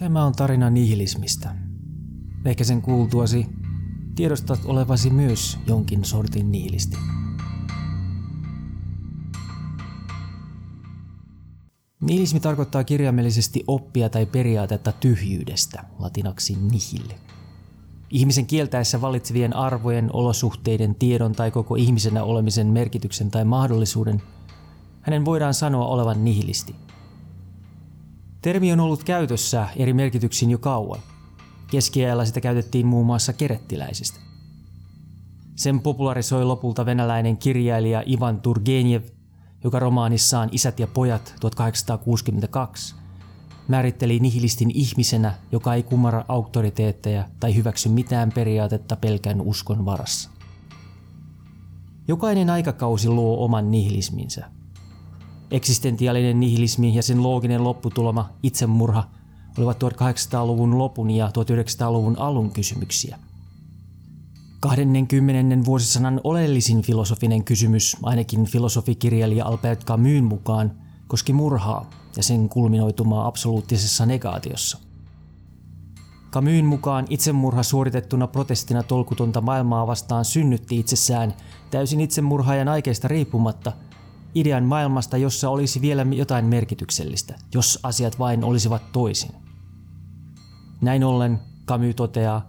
Tämä on tarina nihilismistä. Ehkä sen kuultuasi tiedostat olevasi myös jonkin sortin nihilisti. Nihilismi tarkoittaa kirjaimellisesti oppia tai periaatetta tyhjyydestä, latinaksi nihil. Ihmisen kieltäessä vallitsevien arvojen, olosuhteiden, tiedon tai koko ihmisenä olemisen merkityksen tai mahdollisuuden, hänen voidaan sanoa olevan nihilisti. Termi on ollut käytössä eri merkityksiin jo kauan. Keskiajalla sitä käytettiin muun muassa kerettiläisistä. Sen popularisoi lopulta venäläinen kirjailija Ivan Turgenev, joka romaanissaan Isät ja pojat 1862 määritteli nihilistin ihmisenä, joka ei kumarra auktoriteetteja tai hyväksy mitään periaatetta pelkän uskon varassa. Jokainen aikakausi luo oman nihilisminsä. Eksistentiaalinen nihilismi ja sen looginen lopputulema, itsemurha, olivat 1800-luvun lopun ja 1900-luvun alun kysymyksiä. 20. vuosisadan oleellisin filosofinen kysymys, ainakin filosofikirjailija Albert Camusin mukaan, koski murhaa ja sen kulminoitumaa absoluuttisessa negaatiossa. Camusin mukaan itsemurha suoritettuna protestina tolkutonta maailmaa vastaan synnytti itsessään täysin itsemurhaajan aikeista riippumatta idean maailmasta, jossa olisi vielä jotain merkityksellistä, jos asiat vain olisivat toisin. Näin ollen, Camus toteaa,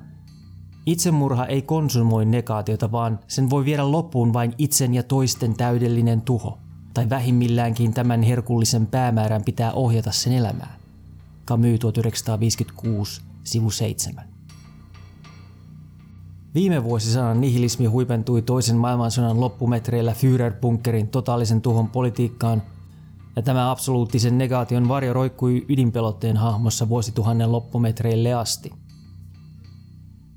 itsemurha ei konsumoi negaatiota, vaan sen voi viedä loppuun vain itsen ja toisten täydellinen tuho, tai vähimmilläänkin tämän herkullisen päämäärän pitää ohjata sen elämää. Camus 1956, sivu 7. Viime vuosisadan nihilismi huipentui toisen maailmansodan loppumetreillä Führerbunkerin totaalisen tuhon politiikkaan, ja tämä absoluuttisen negaation varjo roikkui ydinpelotteen hahmossa vuosituhannen loppumetreille asti.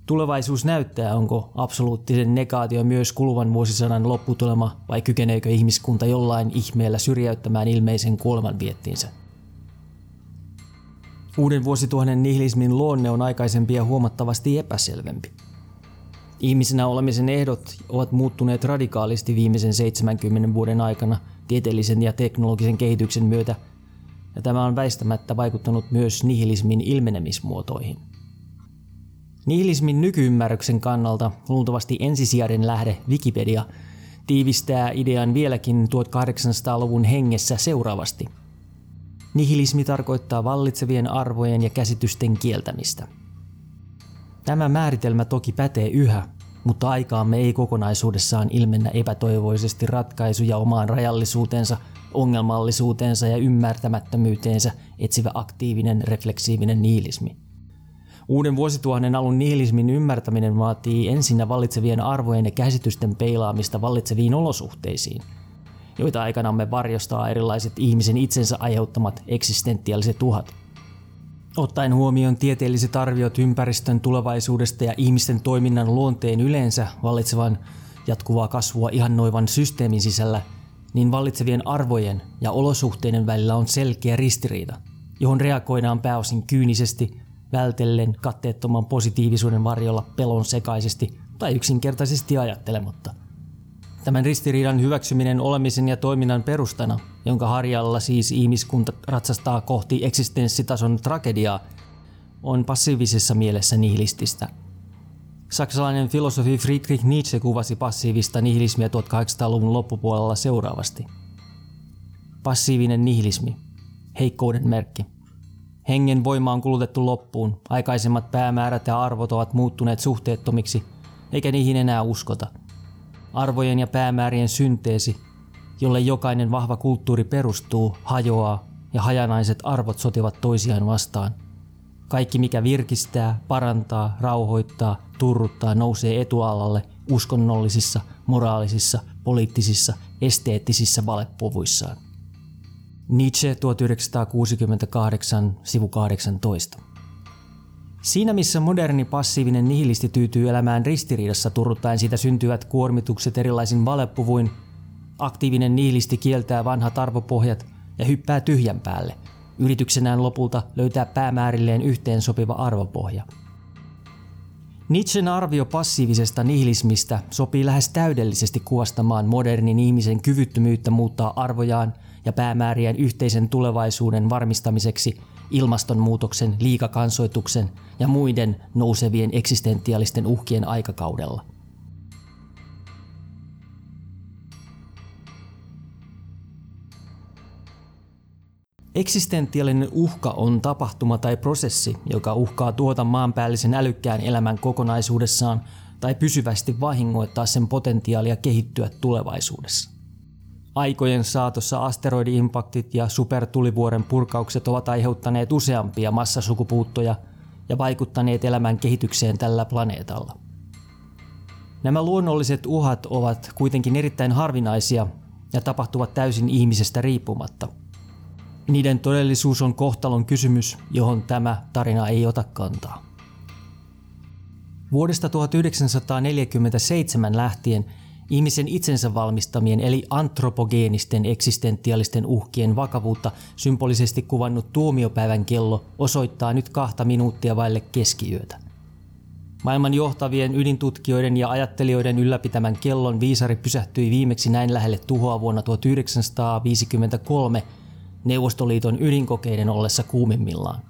Tulevaisuus näyttää, onko absoluuttisen negaatio myös kuluvan vuosisadan lopputulema vai kykeneekö ihmiskunta jollain ihmeellä syrjäyttämään ilmeisen kuolemanviettinsä. Uuden vuosituhannen nihilismin luonne on aikaisempia huomattavasti epäselvempi. Ihmisenä olemisen ehdot ovat muuttuneet radikaalisti viimeisen 70 vuoden aikana tieteellisen ja teknologisen kehityksen myötä, ja tämä on väistämättä vaikuttanut myös nihilismin ilmenemismuotoihin. Nihilismin nykyymmärryksen kannalta luultavasti ensisijainen lähde Wikipedia tiivistää idean vieläkin 1800-luvun hengessä seuraavasti. Nihilismi tarkoittaa vallitsevien arvojen ja käsitysten kieltämistä. Tämä määritelmä toki pätee yhä, mutta aikaamme ei kokonaisuudessaan ilmennä epätoivoisesti ratkaisuja omaan rajallisuutensa, ongelmallisuutensa ja ymmärtämättömyyteensä etsivä aktiivinen refleksiivinen nihilismi. Uuden vuosituhannen alun nihilismin ymmärtäminen vaatii ensinnä vallitsevien arvojen ja käsitysten peilaamista vallitseviin olosuhteisiin, joita aikanamme varjostaa erilaiset ihmisen itsensä aiheuttamat eksistentiaaliset uhat. Ottaen huomioon tieteelliset arviot ympäristön tulevaisuudesta ja ihmisten toiminnan luonteen yleensä vallitsevan jatkuvaa kasvua ihannoivan systeemin sisällä, niin vallitsevien arvojen ja olosuhteiden välillä on selkeä ristiriita, johon reagoidaan pääosin kyynisesti, vältellen katteettoman positiivisuuden varjolla pelon sekaisesti tai yksinkertaisesti ajattelematta. Tämän ristiriidan hyväksyminen olemisen ja toiminnan perustana, jonka harjalla siis ihmiskunta ratsastaa kohti eksistenssitason tragediaa, on passiivisessa mielessä nihilististä. Saksalainen filosofi Friedrich Nietzsche kuvasi passiivista nihilismiä 1800-luvun loppupuolella seuraavasti. Passiivinen nihilismi. Heikkouden merkki. Hengen voima on kulutettu loppuun, aikaisemmat päämäärät ja arvot ovat muuttuneet suhteettomiksi, eikä niihin enää uskota. Arvojen ja päämäärien synteesi, jolle jokainen vahva kulttuuri perustuu, hajoaa ja hajanaiset arvot sotivat toisiaan vastaan. Kaikki mikä virkistää, parantaa, rauhoittaa, turruttaa nousee etualalle uskonnollisissa, moraalisissa, poliittisissa, esteettisissä valepuvuissaan. Nietzsche 1968, sivu 18. Siinä missä moderni passiivinen nihilisti tyytyy elämään ristiriidassa turruttaen siitä syntyvät kuormitukset erilaisin valepuvuin, aktiivinen nihilisti kieltää vanhat arvopohjat ja hyppää tyhjän päälle, yrityksenään lopulta löytää päämäärilleen yhteensopiva arvopohja. Nietzschen arvio passiivisesta nihilismistä sopii lähes täydellisesti kuvastamaan modernin ihmisen kyvyttömyyttä muuttaa arvojaan ja päämääriään yhteisen tulevaisuuden varmistamiseksi ilmastonmuutoksen, liikakansoituksen ja muiden nousevien eksistentiaalisten uhkien aikakaudella. Eksistentiaalinen uhka on tapahtuma tai prosessi, joka uhkaa tuota maanpäällisen älykkään elämän kokonaisuudessaan tai pysyvästi vahingoittaa sen potentiaalia kehittyä tulevaisuudessa. Aikojen saatossa asteroidi-impaktit ja supertulivuoren purkaukset ovat aiheuttaneet useampia massasukupuuttoja ja vaikuttaneet elämän kehitykseen tällä planeetalla. Nämä luonnolliset uhat ovat kuitenkin erittäin harvinaisia ja tapahtuvat täysin ihmisestä riippumatta. Niiden todellisuus on kohtalon kysymys, johon tämä tarina ei ota kantaa. Vuodesta 1947 lähtien ihmisen itsensä valmistamien eli antropogeenisten eksistentiaalisten uhkien vakavuutta symbolisesti kuvannut tuomiopäivän kello osoittaa nyt 2 minuuttia vaille keskiyötä. Maailman johtavien ydintutkijoiden ja ajattelijoiden ylläpitämän kellon viisari pysähtyi viimeksi näin lähelle tuhoa vuonna 1953 Neuvostoliiton ydinkokeiden ollessa kuumimmillaan.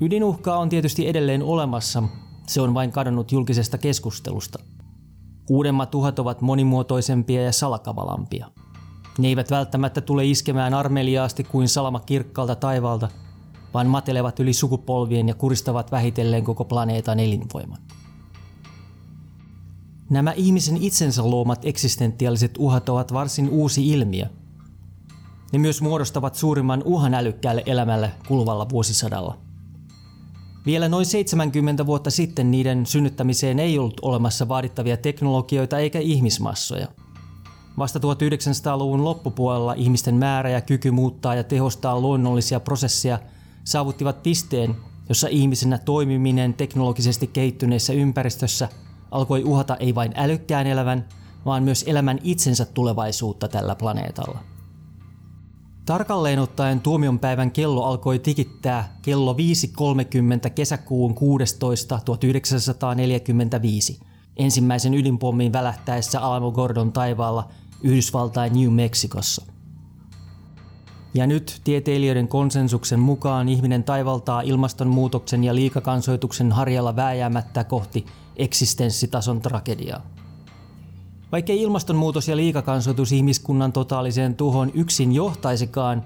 Ydinuhkaa on tietysti edelleen olemassa, se on vain kadonnut julkisesta keskustelusta. Uudemmat uhat ovat monimuotoisempia ja salakavalampia. Ne eivät välttämättä tule iskemään armeliaasti kuin salama kirkkaalta taivaalta, vaan matelevat yli sukupolvien ja kuristavat vähitellen koko planeetan elinvoiman. Nämä ihmisen itsensä luomat eksistentiaaliset uhat ovat varsin uusi ilmiö. Ne myös muodostavat suurimman uhan älykkäälle elämälle kuluvalla vuosisadalla. Vielä noin 70 vuotta sitten niiden synnyttämiseen ei ollut olemassa vaadittavia teknologioita eikä ihmismassoja. Vasta 1900-luvun loppupuolella ihmisten määrä ja kyky muuttaa ja tehostaa luonnollisia prosesseja saavuttivat pisteen, jossa ihmisenä toimiminen teknologisesti kehittyneessä ympäristössä alkoi uhata ei vain älykkään elämän, vaan myös elämän itsensä tulevaisuutta tällä planeetalla. Tarkalleen ottaen tuomionpäivän kello alkoi tikittää kello 5.30 kesäkuun 16. 1945 ensimmäisen ydinpommin välähtäessä Alamogordon taivaalla Yhdysvaltain New Mexicossa. Ja nyt tieteilijöiden konsensuksen mukaan ihminen taivaltaa ilmastonmuutoksen ja liikakansoituksen harjalla vääjäämättä kohti eksistenssitason tragediaa. Vaikkei ilmastonmuutos ja liikakansoitus ihmiskunnan totaaliseen tuhoon yksin johtaisikaan,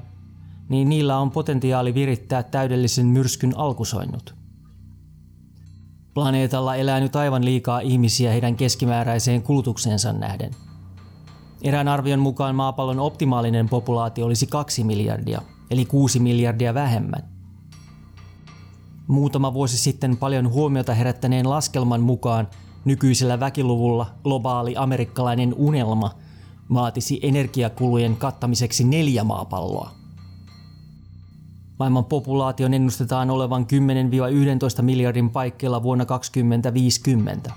niin niillä on potentiaali virittää täydellisen myrskyn alkusoinnut. Planeetalla elää nyt aivan liikaa ihmisiä heidän keskimääräiseen kulutukseensa nähden. Erään arvion mukaan maapallon optimaalinen populaatio olisi 2 miljardia, eli 6 miljardia vähemmän. Muutama vuosi sitten paljon huomiota herättäneen laskelman mukaan nykyisellä väkiluvulla globaali amerikkalainen unelma vaatisi energiakulujen kattamiseksi 4 maapalloa. Maailman populaation ennustetaan olevan 10–11 miljardin paikkeilla vuonna 2050.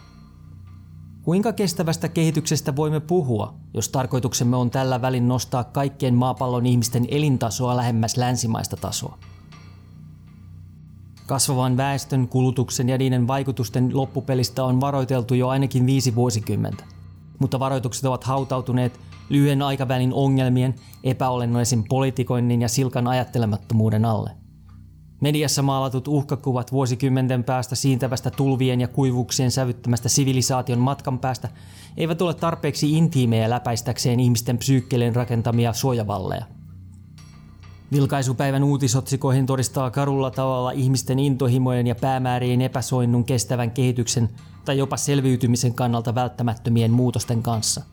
Kuinka kestävästä kehityksestä voimme puhua, jos tarkoituksemme on tällä välin nostaa kaikkien maapallon ihmisten elintasoa lähemmäs länsimaista tasoa? Kasvavan väestön, kulutuksen ja niiden vaikutusten loppupelistä on varoiteltu jo ainakin 5 vuosikymmentä, mutta varoitukset ovat hautautuneet lyhyen aikavälin ongelmien, epäolennaisen politikoinnin ja silkan ajattelemattomuuden alle. Mediassa maalatut uhkakuvat vuosikymmenten päästä siintävästä tulvien ja kuivuuksien sävyttämästä sivilisaation matkan päästä eivät ole tarpeeksi intiimejä läpäistäkseen ihmisten psyykkeleen rakentamia suojavalleja. Vilkaisupäivän uutisotsikoihin todistaa karulla tavalla ihmisten intohimojen ja päämäärien epäsoinnun kestävän kehityksen tai jopa selviytymisen kannalta välttämättömien muutosten kanssa.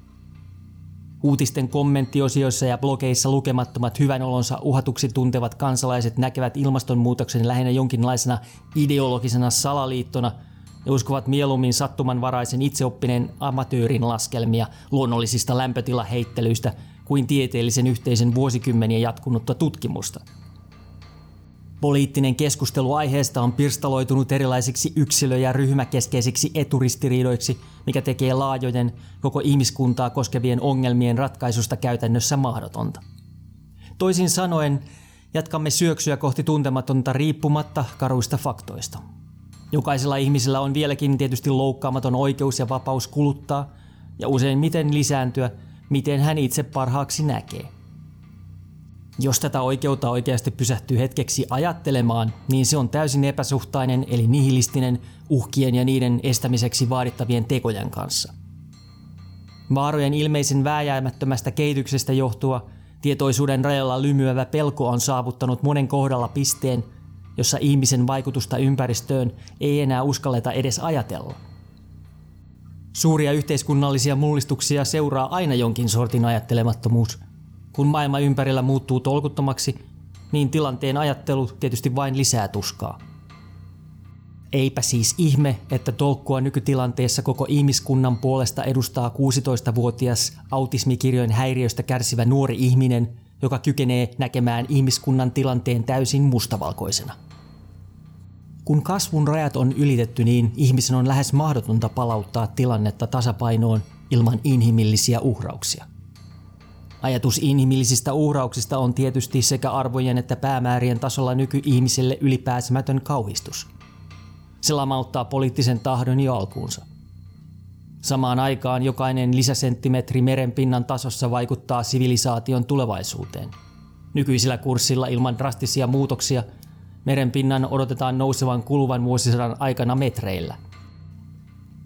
Uutisten kommenttiosioissa ja blogeissa lukemattomat hyvän olonsa uhatuksi tuntevat kansalaiset näkevät ilmastonmuutoksen lähinnä jonkinlaisena ideologisena salaliittona ja uskovat mieluummin sattumanvaraisen itseoppineen amatöörin laskelmia luonnollisista lämpötilaheittelyistä kuin tieteellisen yhteisen vuosikymmeniä jatkunutta tutkimusta. Poliittinen keskustelu aiheesta on pirstaloitunut erilaisiksi yksilö- ja ryhmäkeskeisiksi eturistiriidoiksi, mikä tekee laajojen, koko ihmiskuntaa koskevien ongelmien ratkaisusta käytännössä mahdotonta. Toisin sanoen, jatkamme syöksyä kohti tuntematonta riippumatta karuista faktoista. Jokaisella ihmisellä on vieläkin tietysti loukkaamaton oikeus ja vapaus kuluttaa ja useimmiten lisääntyä, miten hän itse parhaaksi näkee. Jos tätä oikeutta oikeasti pysähtyy hetkeksi ajattelemaan, niin se on täysin epäsuhtainen eli nihilistinen uhkien ja niiden estämiseksi vaadittavien tekojen kanssa. Vaarojen ilmeisen vääjäämättömästä kehityksestä johtua tietoisuuden rajalla lymyävä pelko on saavuttanut monen kohdalla pisteen, jossa ihmisen vaikutusta ympäristöön ei enää uskalleta edes ajatella. Suuria yhteiskunnallisia mullistuksia seuraa aina jonkin sortin ajattelemattomuus. Kun maailma ympärillä muuttuu tolkuttomaksi, niin tilanteen ajattelu tietysti vain lisää tuskaa. Eipä siis ihme, että tolkkua nykytilanteessa koko ihmiskunnan puolesta edustaa 16-vuotias autismikirjojen häiriöstä kärsivä nuori ihminen, joka kykenee näkemään ihmiskunnan tilanteen täysin mustavalkoisena. Kun kasvun rajat on ylitetty, niin ihmisen on lähes mahdotonta palauttaa tilannetta tasapainoon ilman inhimillisiä uhrauksia. Ajatus inhimillisistä uhrauksista on tietysti sekä arvojen että päämäärien tasolla nykyihmiselle ylipääsemätön kauhistus. Se lamauttaa poliittisen tahdon jo alkuunsa. Samaan aikaan jokainen lisäsenttimetri merenpinnan tasossa vaikuttaa sivilisaation tulevaisuuteen. Nykyisillä kurssilla ilman drastisia muutoksia merenpinnan odotetaan nousevan kuluvan vuosisadan aikana metreillä.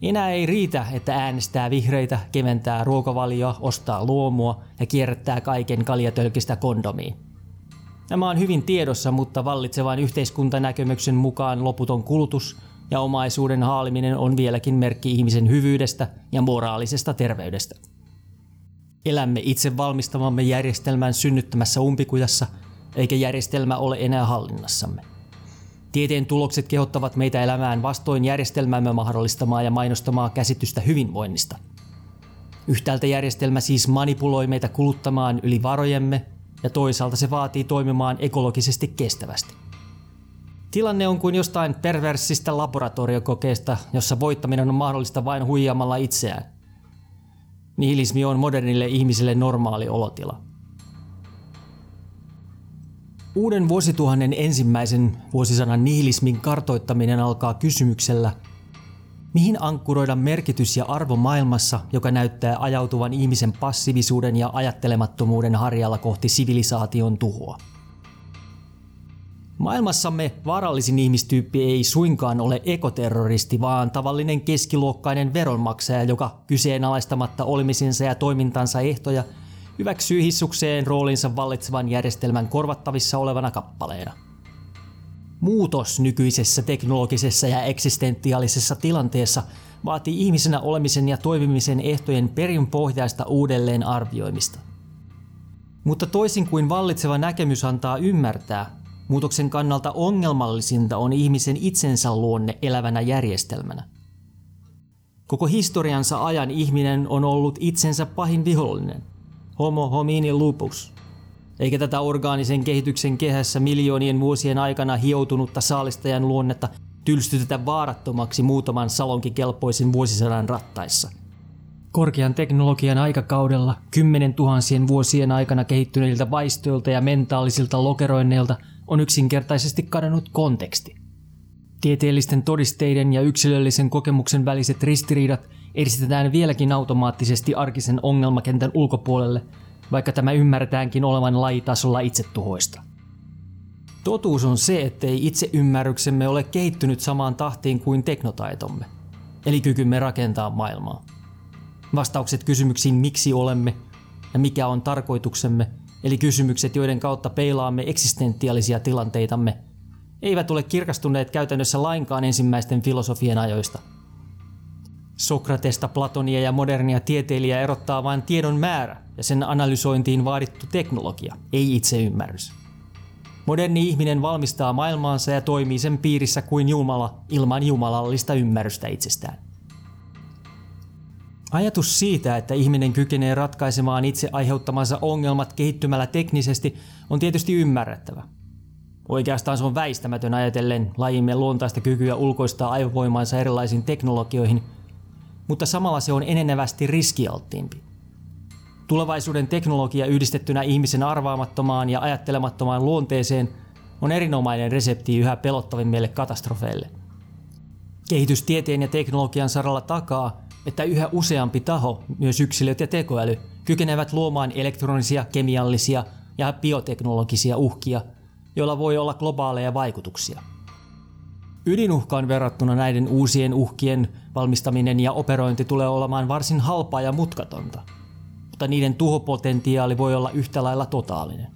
Enää ei riitä, että äänestää vihreitä, keventää ruokavalioa, ostaa luomua ja kierrättää kaiken kaljatölkistä kondomiin. Nämä on hyvin tiedossa, mutta vallitsevan yhteiskuntanäkemyksen mukaan loputon kulutus ja omaisuuden haaliminen on vieläkin merkki ihmisen hyvyydestä ja moraalisesta terveydestä. Elämme itse valmistamamme järjestelmän synnyttämässä umpikujassa, eikä järjestelmä ole enää hallinnassamme. Tieteen tulokset kehottavat meitä elämään vastoin järjestelmämme mahdollistamaa ja mainostamaa käsitystä hyvinvoinnista. Yhtäältä järjestelmä siis manipuloi meitä kuluttamaan yli varojemme, ja toisaalta se vaatii toimimaan ekologisesti kestävästi. Tilanne on kuin jostain perversistä laboratoriokokeesta, jossa voittaminen on mahdollista vain huijaamalla itseään. Nihilismi on modernille ihmiselle normaali olotila. Uuden vuosituhannen ensimmäisen vuosisadan nihilismin kartoittaminen alkaa kysymyksellä, mihin ankkuroida merkitys ja arvo maailmassa, joka näyttää ajautuvan ihmisen passiivisuuden ja ajattelemattomuuden harjalla kohti sivilisaation tuhoa. Maailmassamme vaarallisin ihmistyyppi ei suinkaan ole ekoterroristi, vaan tavallinen keskiluokkainen veronmaksaja, joka kyseenalaistamatta olemisensa ja toimintansa ehtoja hyväksyy hissukseen roolinsa vallitsevan järjestelmän korvattavissa olevana kappaleena. Muutos nykyisessä teknologisessa ja eksistentiaalisessa tilanteessa vaatii ihmisenä olemisen ja toimimisen ehtojen perinpohjaista uudelleen arvioimista. Mutta toisin kuin vallitseva näkemys antaa ymmärtää, muutoksen kannalta ongelmallisinta on ihmisen itsensä luonne elävänä järjestelmänä. Koko historiansa ajan ihminen on ollut itsensä pahin vihollinen. Homo homini lupus. Eikä tätä orgaanisen kehityksen kehässä miljoonien vuosien aikana hioutunutta saalistajan luonnetta tylstytetä vaarattomaksi muutaman salonkikelpoisen vuosisadan rattaissa. Korkean teknologian aikakaudella 10 000 vuosien aikana kehittyneiltä vaistoilta ja mentaalisilta lokeroinneilta on yksinkertaisesti kadonnut konteksti. Tieteellisten todisteiden ja yksilöllisen kokemuksen väliset ristiriidat eristetään vieläkin automaattisesti arkisen ongelmakentän ulkopuolelle, vaikka tämä ymmärretäänkin olevan lajitasolla itsetuhoista. Totuus on se, ettei itseymmärryksemme ole kehittynyt samaan tahtiin kuin teknotaitomme, eli kykymme rakentaa maailmaa. Vastaukset kysymyksiin miksi olemme ja mikä on tarkoituksemme, eli kysymykset joiden kautta peilaamme eksistentiaalisia tilanteitamme, eivät ole kirkastuneet käytännössä lainkaan ensimmäisten filosofien ajoista. Sokratesta, Platonia ja modernia tieteilijää erottaa vain tiedon määrä ja sen analysointiin vaadittu teknologia, ei itseymmärrys. Moderni ihminen valmistaa maailmaansa ja toimii sen piirissä kuin Jumala ilman jumalallista ymmärrystä itsestään. Ajatus siitä, että ihminen kykenee ratkaisemaan itse aiheuttamansa ongelmat kehittymällä teknisesti, on tietysti ymmärrettävä. Oikeastaan se on väistämätön ajatellen lajimme luontaista kykyä ulkoistaa aivovoimansa erilaisiin teknologioihin, mutta samalla se on enenevästi riskialttiimpi. Tulevaisuuden teknologia yhdistettynä ihmisen arvaamattomaan ja ajattelemattomaan luonteeseen on erinomainen resepti yhä pelottavimmille katastrofeille. Kehitystieteen ja teknologian saralla takaa, että yhä useampi taho, myös yksilöt ja tekoäly, kykenevät luomaan elektronisia, kemiallisia ja bioteknologisia uhkia, joilla voi olla globaaleja vaikutuksia. Ydinuhkaan verrattuna näiden uusien uhkien valmistaminen ja operointi tulee olemaan varsin halpaa ja mutkatonta, mutta niiden tuhopotentiaali voi olla yhtä lailla totaalinen.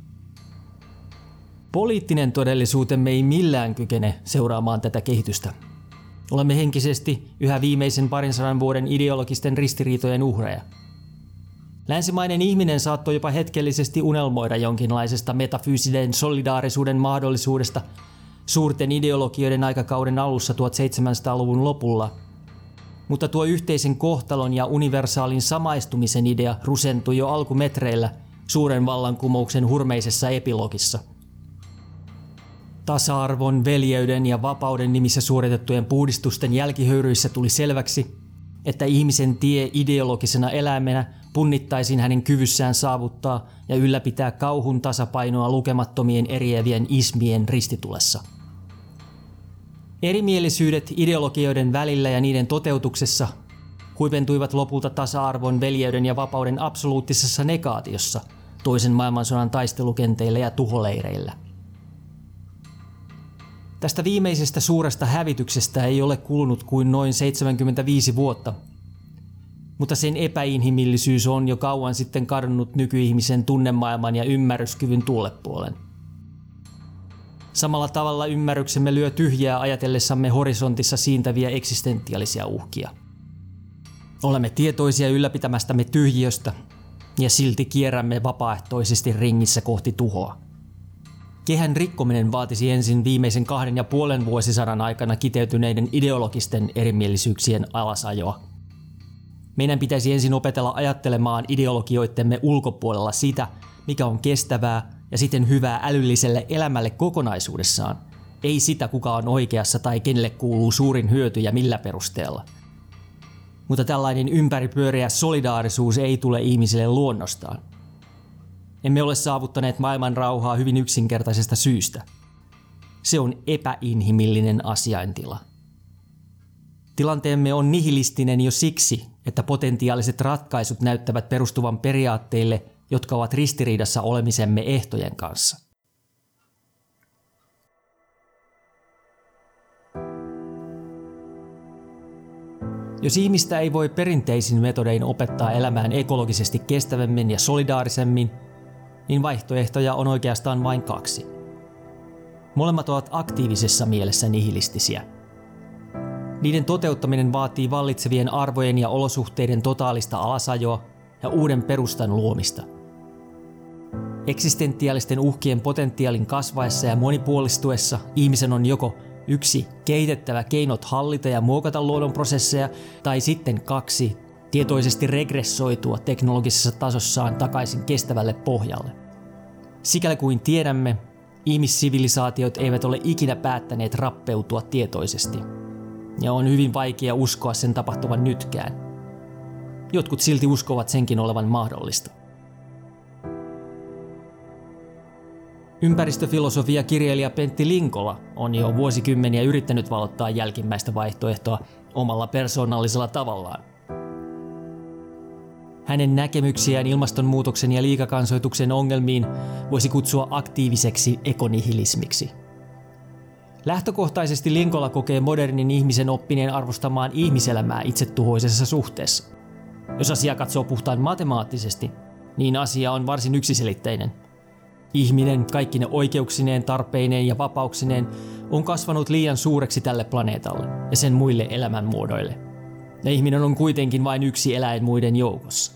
Poliittinen todellisuutemme ei millään kykene seuraamaan tätä kehitystä. Olemme henkisesti yhä viimeisen 200 vuoden ideologisten ristiriitojen uhreja. Länsimainen ihminen saattoi jopa hetkellisesti unelmoida jonkinlaisesta metafyysisen solidaarisuuden mahdollisuudesta suurten ideologioiden aikakauden alussa 1700-luvun lopulla, mutta tuo yhteisen kohtalon ja universaalin samaistumisen idea rusentui jo alkumetreillä suuren vallankumouksen hurmeisessa epilogissa. Tasa-arvon, veljeyden ja vapauden nimissä suoritettujen puhdistusten jälkihöyryissä tuli selväksi, että ihmisen tie ideologisena eläimenä punnittaisiin hänen kyvyssään saavuttaa ja ylläpitää kauhun tasapainoa lukemattomien eriävien ismien ristitulessa. Erimielisyydet ideologioiden välillä ja niiden toteutuksessa huipentuivat lopulta tasa-arvon, veljeyden ja vapauden absoluuttisessa negaatiossa toisen maailmansodan taistelukenteillä ja tuholeireillä. Tästä viimeisestä suuresta hävityksestä ei ole kulunut kuin noin 75 vuotta, mutta sen epäinhimillisyys on jo kauan sitten kadonnut nykyihmisen tunnemaailman ja ymmärryskyvyn tuulepuolen. Samalla tavalla ymmärryksemme lyö tyhjää ajatellessamme horisontissa siintäviä eksistentiaalisia uhkia. Olemme tietoisia ylläpitämästämme tyhjiöstä ja silti kierrämme vapaaehtoisesti ringissä kohti tuhoa. Kehän rikkominen vaatisi ensin viimeisen 2,5 vuosisadan aikana kiteytyneiden ideologisten erimielisyyksien alasajoa. Meidän pitäisi ensin opetella ajattelemaan ideologioittemme ulkopuolella sitä, mikä on kestävää ja siten hyvää älylliselle elämälle kokonaisuudessaan, ei sitä kuka on oikeassa tai kenelle kuuluu suurin hyöty ja millä perusteella. Mutta tällainen ympäripyöreä solidaarisuus ei tule ihmisille luonnostaan. Emme ole saavuttaneet maailman rauhaa hyvin yksinkertaisesta syystä. Se on epäinhimillinen asiaintila. Tilanteemme on nihilistinen jo siksi, että potentiaaliset ratkaisut näyttävät perustuvan periaatteille, jotka ovat ristiriidassa olemisemme ehtojen kanssa. Jos ihmistä ei voi perinteisin metodein opettaa elämään ekologisesti kestävämmin ja solidaarisemmin, niin vaihtoehtoja on oikeastaan vain 2. Molemmat ovat aktiivisessa mielessä nihilistisiä. Niiden toteuttaminen vaatii vallitsevien arvojen ja olosuhteiden totaalista alasajoa ja uuden perustan luomista. Eksistentiaalisten uhkien potentiaalin kasvaessa ja monipuolistuessa ihmisen on joko 1. kehitettävä keinot hallita ja muokata luonnon prosesseja, tai sitten 2. tietoisesti regressoitua teknologisessa tasossaan takaisin kestävälle pohjalle. Sikäli kuin tiedämme, ihmissivilisaatiot eivät ole ikinä päättäneet rappeutua tietoisesti, ja on hyvin vaikea uskoa sen tapahtuvan nytkään. Jotkut silti uskovat senkin olevan mahdollista. Ympäristöfilosofia kirjailija Pentti Linkola on jo vuosikymmeniä yrittänyt valottaa jälkimmäistä vaihtoehtoa omalla persoonallisella tavallaan. Hänen näkemyksiään ilmastonmuutoksen ja liikakansoituksen ongelmiin voisi kutsua aktiiviseksi ekonihilismiksi. Lähtökohtaisesti Linkola kokee modernin ihmisen oppineen arvostamaan ihmiselämää itsetuhoisessa suhteessa. Jos asia katsoo puhtaan matemaattisesti, niin asia on varsin yksiselitteinen. Ihminen kaikkine oikeuksineen, tarpeineen ja vapauksineen on kasvanut liian suureksi tälle planeetalle ja sen muille elämänmuodoille. Ja ihminen on kuitenkin vain yksi eläin muiden joukossa.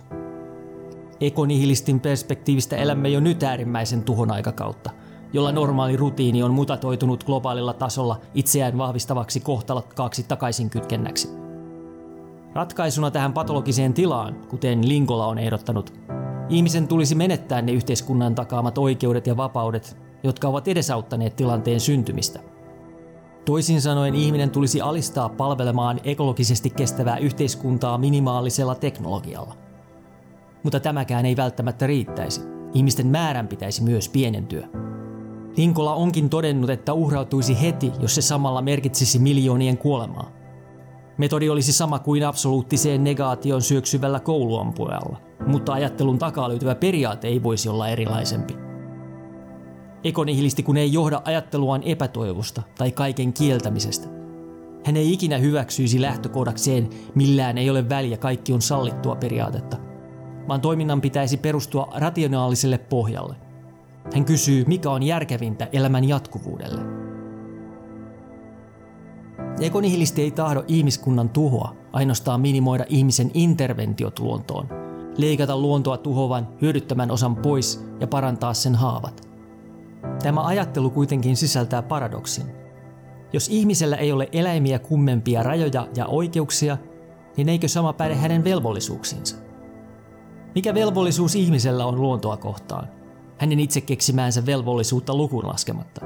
Ekonihilistin perspektiivistä elämme jo nyt äärimmäisen tuhon aikakautta, jolla normaali rutiini on mutatoitunut globaalilla tasolla itseään vahvistavaksi kohtalokkaaksi takaisinkytkennäksi. Ratkaisuna tähän patologiseen tilaan, kuten Linkola on ehdottanut, ihmisen tulisi menettää ne yhteiskunnan takaamat oikeudet ja vapaudet, jotka ovat edesauttaneet tilanteen syntymistä. Toisin sanoen ihminen tulisi alistaa palvelemaan ekologisesti kestävää yhteiskuntaa minimaalisella teknologialla. Mutta tämäkään ei välttämättä riittäisi. Ihmisten määrän pitäisi myös pienentyä. Linkola onkin todennut, että uhrautuisi heti, jos se samalla merkitsisi miljoonien kuolemaa. Metodi olisi sama kuin absoluuttiseen negaation syöksyvällä kouluampujalla, mutta ajattelun takaa löytyvä periaate ei voisi olla erilaisempi. Ekonihilisti kun ei johda ajatteluaan epätoivosta tai kaiken kieltämisestä. Hän ei ikinä hyväksyisi lähtökohdakseen millään ei ole väliä kaikki on sallittua periaatetta, vaan toiminnan pitäisi perustua rationaaliselle pohjalle. Hän kysyy, mikä on järkevintä elämän jatkuvuudelle. Ekonihilisti ei tahdo ihmiskunnan tuhoa, ainoastaan minimoida ihmisen interventiot luontoon, leikata luontoa tuhovan hyödyttämän osan pois ja parantaa sen haavat. Tämä ajattelu kuitenkin sisältää paradoksin. Jos ihmisellä ei ole eläimiä kummempia rajoja ja oikeuksia, niin eikö sama päde hänen velvollisuuksiinsa? Mikä velvollisuus ihmisellä on luontoa kohtaan? Hänen itse keksimäänsä velvollisuutta lukuun laskematta.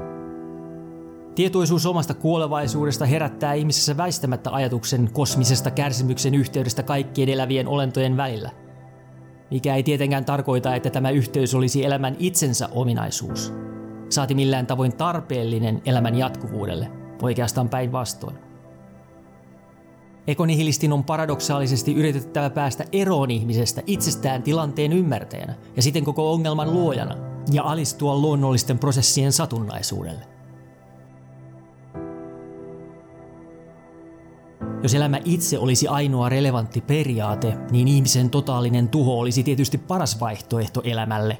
Tietoisuus omasta kuolevaisuudesta herättää ihmisessä väistämättä ajatuksen kosmisesta kärsimyksen yhteydestä kaikkien elävien olentojen välillä. Mikä ei tietenkään tarkoita, että tämä yhteys olisi elämän itsensä ominaisuus. Saati millään tavoin tarpeellinen elämän jatkuvuudelle, oikeastaan päinvastoin. Ekonihilistin on paradoksaalisesti yritettävä päästä eroon ihmisestä itsestään tilanteen ymmärtäjänä ja siten koko ongelman luojana ja alistua luonnollisten prosessien satunnaisuudelle. Jos elämä itse olisi ainoa relevantti periaate, niin ihmisen totaalinen tuho olisi tietysti paras vaihtoehto elämälle.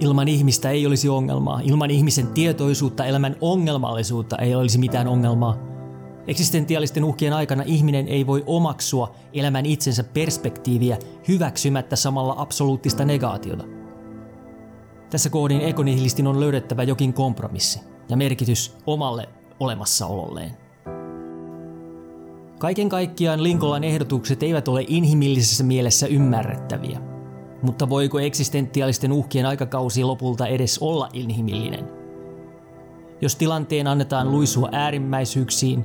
Ilman ihmistä ei olisi ongelmaa, ilman ihmisen tietoisuutta, elämän ongelmallisuutta ei olisi mitään ongelmaa. Eksistentiaalisten uhkien aikana ihminen ei voi omaksua elämän itsensä perspektiiviä hyväksymättä samalla absoluuttista negaatiota. Tässä kohdin ekonihilistin on löydettävä jokin kompromissi ja merkitys omalle olemassaololleen. Kaiken kaikkiaan Linkolan ehdotukset eivät ole inhimillisessä mielessä ymmärrettäviä. Mutta voiko eksistentiaalisten uhkien aikakausi lopulta edes olla inhimillinen? Jos tilanteen annetaan luisua äärimmäisyyksiin,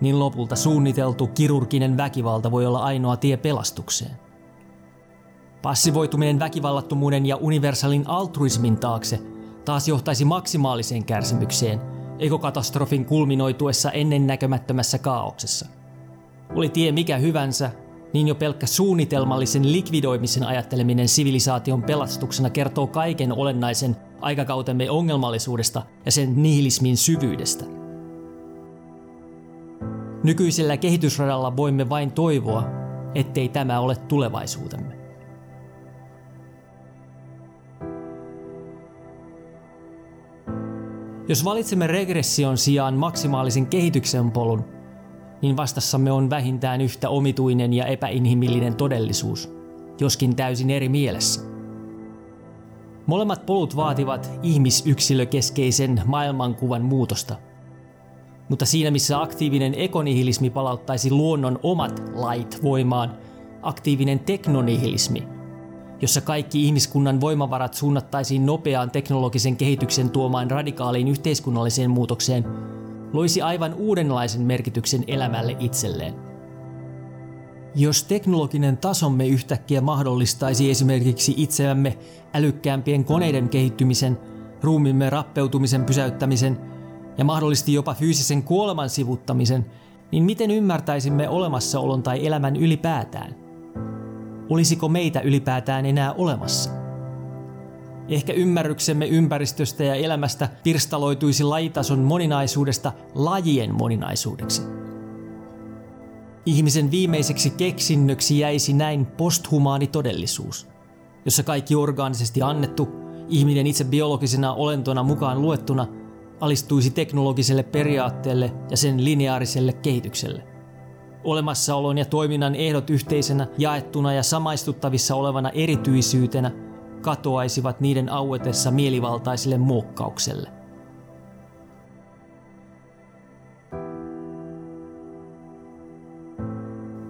niin lopulta suunniteltu kirurginen väkivalta voi olla ainoa tie pelastukseen. Passivoituminen väkivallattomuuden ja universaalin altruismin taakse taas johtaisi maksimaaliseen kärsimykseen ekokatastrofin kulminoituessa ennennäkemättömässä kaauksessa. Oli tie mikä hyvänsä, niin jo pelkkä suunnitelmallisen likvidoimisen ajatteleminen sivilisaation pelastuksena kertoo kaiken olennaisen aikakautemme ongelmallisuudesta ja sen nihilismin syvyydestä. Nykyisellä kehitysradalla voimme vain toivoa, ettei tämä ole tulevaisuutemme. Jos valitsemme regression sijaan maksimaalisen kehityksen polun, niin vastassamme on vähintään yhtä omituinen ja epäinhimillinen todellisuus, joskin täysin eri mielessä. Molemmat polut vaativat ihmisyksilökeskeisen maailmankuvan muutosta. Mutta siinä missä aktiivinen ekonihilismi palauttaisi luonnon omat lait voimaan, aktiivinen teknonihilismi, jossa kaikki ihmiskunnan voimavarat suunnattaisiin nopeaan teknologisen kehityksen tuomaan radikaaliin yhteiskunnalliseen muutokseen, loisi aivan uudenlaisen merkityksen elämälle itselleen. Jos teknologinen tasomme yhtäkkiä mahdollistaisi esimerkiksi itseämme älykkäämpien koneiden kehittymisen, ruumimme rappeutumisen pysäyttämisen ja mahdollisesti jopa fyysisen kuoleman sivuttamisen, niin miten ymmärtäisimme olemassaolon tai elämän ylipäätään? Olisiko meitä ylipäätään enää olemassa? Ehkä ymmärryksemme ympäristöstä ja elämästä pirstaloituisi lajitason moninaisuudesta lajien moninaisuudeksi. Ihmisen viimeiseksi keksinnöksi jäisi näin posthumaani todellisuus, jossa kaikki orgaanisesti annettu, ihminen itse biologisena olentona mukaan luettuna, alistuisi teknologiselle periaatteelle ja sen lineaariselle kehitykselle. Olemassaolon ja toiminnan ehdot yhteisenä, jaettuna ja samaistuttavissa olevana erityisyytenä katoaisivat niiden auetessa mielivaltaiselle muokkaukselle.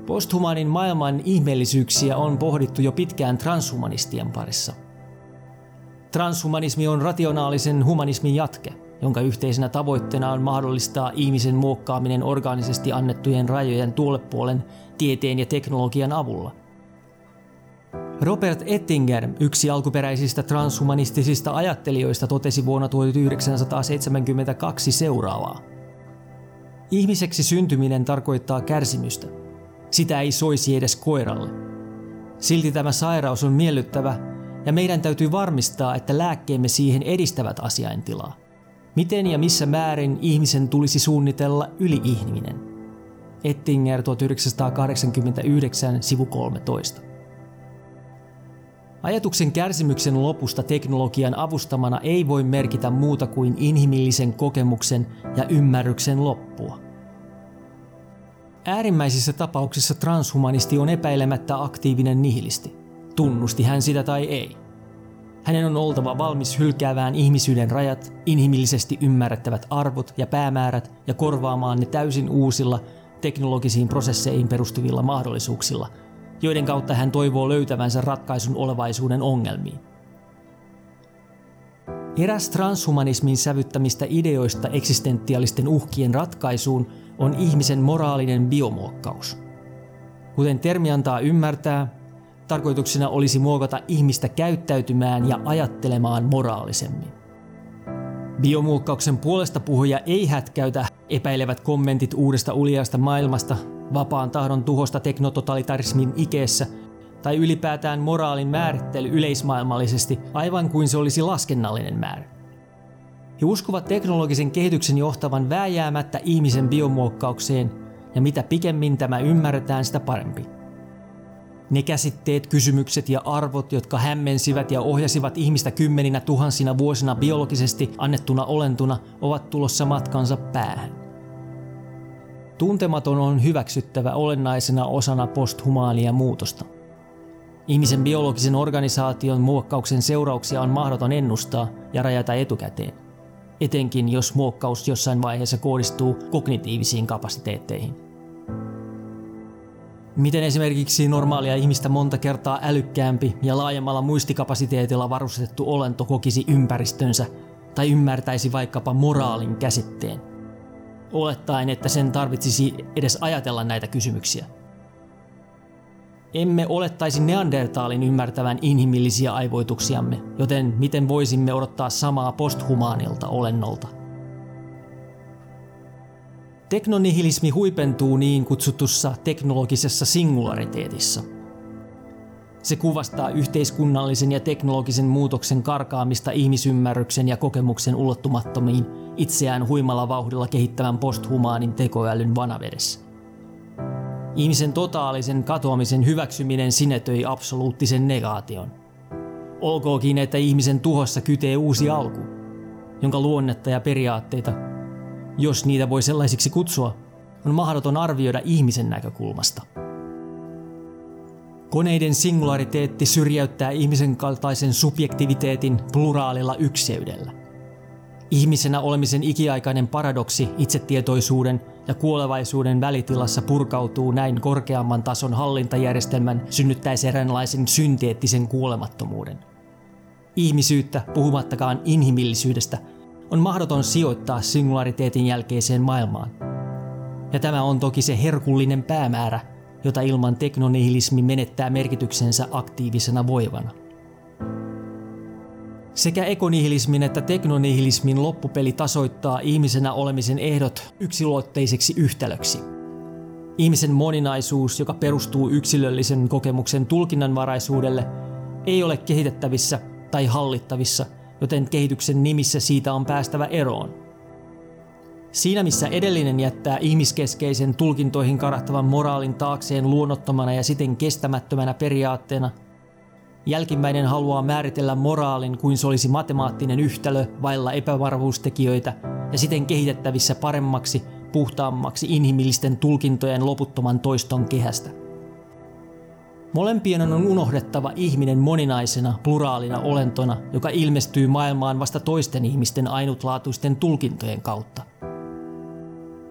Posthumaanin maailman ihmeellisyyksiä on pohdittu jo pitkään transhumanistien parissa. Transhumanismi on rationaalisen humanismin jatke, jonka yhteisenä tavoitteena on mahdollistaa ihmisen muokkaaminen orgaanisesti annettujen rajojen tuolle puolen tieteen ja teknologian avulla. Robert Ettinger, yksi alkuperäisistä transhumanistisista ajattelijoista, totesi vuonna 1972 seuraavaa. Ihmiseksi syntyminen tarkoittaa kärsimystä. Sitä ei soisi edes koiralle. Silti tämä sairaus on miellyttävä ja meidän täytyy varmistaa, että lääkkeemme siihen edistävät asiaintilaa. Miten ja missä määrin ihmisen tulisi suunnitella yli-ihminen? Ettinger 1989, sivu 13. Ajatuksen kärsimyksen lopusta teknologian avustamana ei voi merkitä muuta kuin inhimillisen kokemuksen ja ymmärryksen loppua. Äärimmäisissä tapauksissa transhumanisti on epäilemättä aktiivinen nihilisti, tunnusti hän sitä tai ei. Hänen on oltava valmis hylkäämään ihmisyyden rajat, inhimillisesti ymmärrettävät arvot ja päämäärät ja korvaamaan ne täysin uusilla, teknologisiin prosesseihin perustuvilla mahdollisuuksilla, joiden kautta hän toivoo löytävänsä ratkaisun olevaisuuden ongelmiin. Eräs transhumanismin sävyttämistä ideoista eksistentiaalisten uhkien ratkaisuun on ihmisen moraalinen biomuokkaus. Kuten termi antaa ymmärtää, tarkoituksena olisi muokata ihmistä käyttäytymään ja ajattelemaan moraalisemmin. Biomuokkauksen puolestapuhuja ei hätkäytä epäilevät kommentit uudesta uljaasta maailmasta, vapaan tahdon tuhosta teknototalitarismin ikeessä tai ylipäätään moraalin määrittely yleismaailmallisesti aivan kuin se olisi laskennallinen määrä. He uskovat teknologisen kehityksen johtavan vääjäämättä ihmisen biomuokkaukseen ja mitä pikemmin tämä ymmärretään, sitä parempi. Ne käsitteet, kysymykset ja arvot, jotka hämmensivät ja ohjasivat ihmistä kymmeninä tuhansina vuosina biologisesti annettuna olentuna, ovat tulossa matkansa päähän. Tuntematon on hyväksyttävä olennaisena osana posthumaania muutosta. Ihmisen biologisen organisaation muokkauksen seurauksia on mahdoton ennustaa ja rajata etukäteen, etenkin jos muokkaus jossain vaiheessa kohdistuu kognitiivisiin kapasiteetteihin. Miten esimerkiksi normaalia ihmistä monta kertaa älykkäämpi ja laajemmalla muistikapasiteetilla varustettu olento kokisi ympäristönsä tai ymmärtäisi vaikkapa moraalin käsitteen, olettaen, että sen tarvitsisi edes ajatella näitä kysymyksiä? Emme olettaisi neandertaalin ymmärtävän inhimillisiä aivoituksiamme, joten miten voisimme odottaa samaa posthumaanilta olennolta? Teknonihilismi huipentuu niin kutsutussa teknologisessa singulariteetissa. Se kuvastaa yhteiskunnallisen ja teknologisen muutoksen karkaamista ihmisymmärryksen ja kokemuksen ulottumattomiin itseään huimalla vauhdilla kehittävän posthumaanin tekoälyn vanavedessä. Ihmisen totaalisen katoamisen hyväksyminen sinetöi absoluuttisen negaation. Olkookin, että ihmisen tuhossa kytee uusi alku, jonka luonnetta ja periaatteita, jos niitä voi sellaisiksi kutsua, on mahdoton arvioida ihmisen näkökulmasta. Koneiden singulariteetti syrjäyttää ihmisen kaltaisen subjektiviteetin pluraalilla yksiydellä. Ihmisenä olemisen ikiaikainen paradoksi itsetietoisuuden ja kuolevaisuuden välitilassa purkautuu näin korkeamman tason hallintajärjestelmän synnyttäisi eräänlaisen synteettisen kuolemattomuuden. Ihmisyyttä, puhumattakaan inhimillisyydestä, on mahdoton sijoittaa singulariteetin jälkeiseen maailmaan. Ja tämä on toki se herkullinen päämäärä, jota ilman teknonihilismi menettää merkityksensä aktiivisena voivana. Sekä ekonihilismin että teknonihilismin loppupeli tasoittaa ihmisenä olemisen ehdot yksilöitteiseksi yhtälöksi. Ihmisen moninaisuus, joka perustuu yksilöllisen kokemuksen tulkinnanvaraisuudelle, ei ole kehitettävissä tai hallittavissa, joten kehityksen nimissä siitä on päästävä eroon. Siinä missä edellinen jättää ihmiskeskeisen tulkintoihin karahtavan moraalin taakseen luonnottomana ja siten kestämättömänä periaatteena, jälkimmäinen haluaa määritellä moraalin kuin se olisi matemaattinen yhtälö vailla epävarmuustekijöitä ja siten kehitettävissä paremmaksi, puhtaammaksi inhimillisten tulkintojen loputtoman toiston kehästä. Molempien on unohdettava ihminen moninaisena, pluraalina olentona, joka ilmestyy maailmaan vasta toisten ihmisten ainutlaatuisten tulkintojen kautta.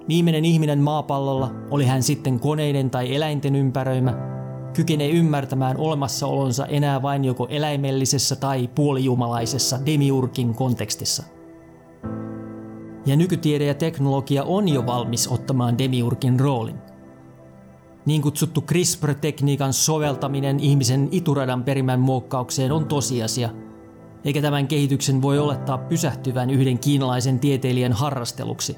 Viimeinen ihminen maapallolla, oli hän sitten koneiden tai eläinten ympäröimä, kykenee ymmärtämään olemassaolonsa enää vain joko eläimellisessä tai puolijumalaisessa demiurgin kontekstissa. Ja nykytiede ja teknologia on jo valmis ottamaan demiurgin roolin. Niin kutsuttu CRISPR-tekniikan soveltaminen ihmisen ituradan perimän muokkaukseen on tosiasia, eikä tämän kehityksen voi olettaa pysähtyvän yhden kiinalaisen tieteilijän harrasteluksi.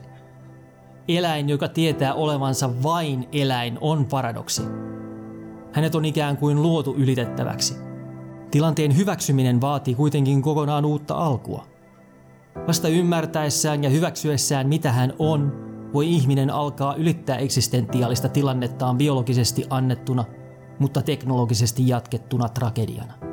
Eläin, joka tietää olevansa vain eläin, on paradoksi. Hänet on ikään kuin luotu ylitettäväksi. Tilanteen hyväksyminen vaatii kuitenkin kokonaan uutta alkua. Vasta ymmärtäessään ja hyväksyessään, mitä hän on, voi ihminen alkaa ylittää eksistentiaalista tilannettaan biologisesti annettuna, mutta teknologisesti jatkettuna tragediana.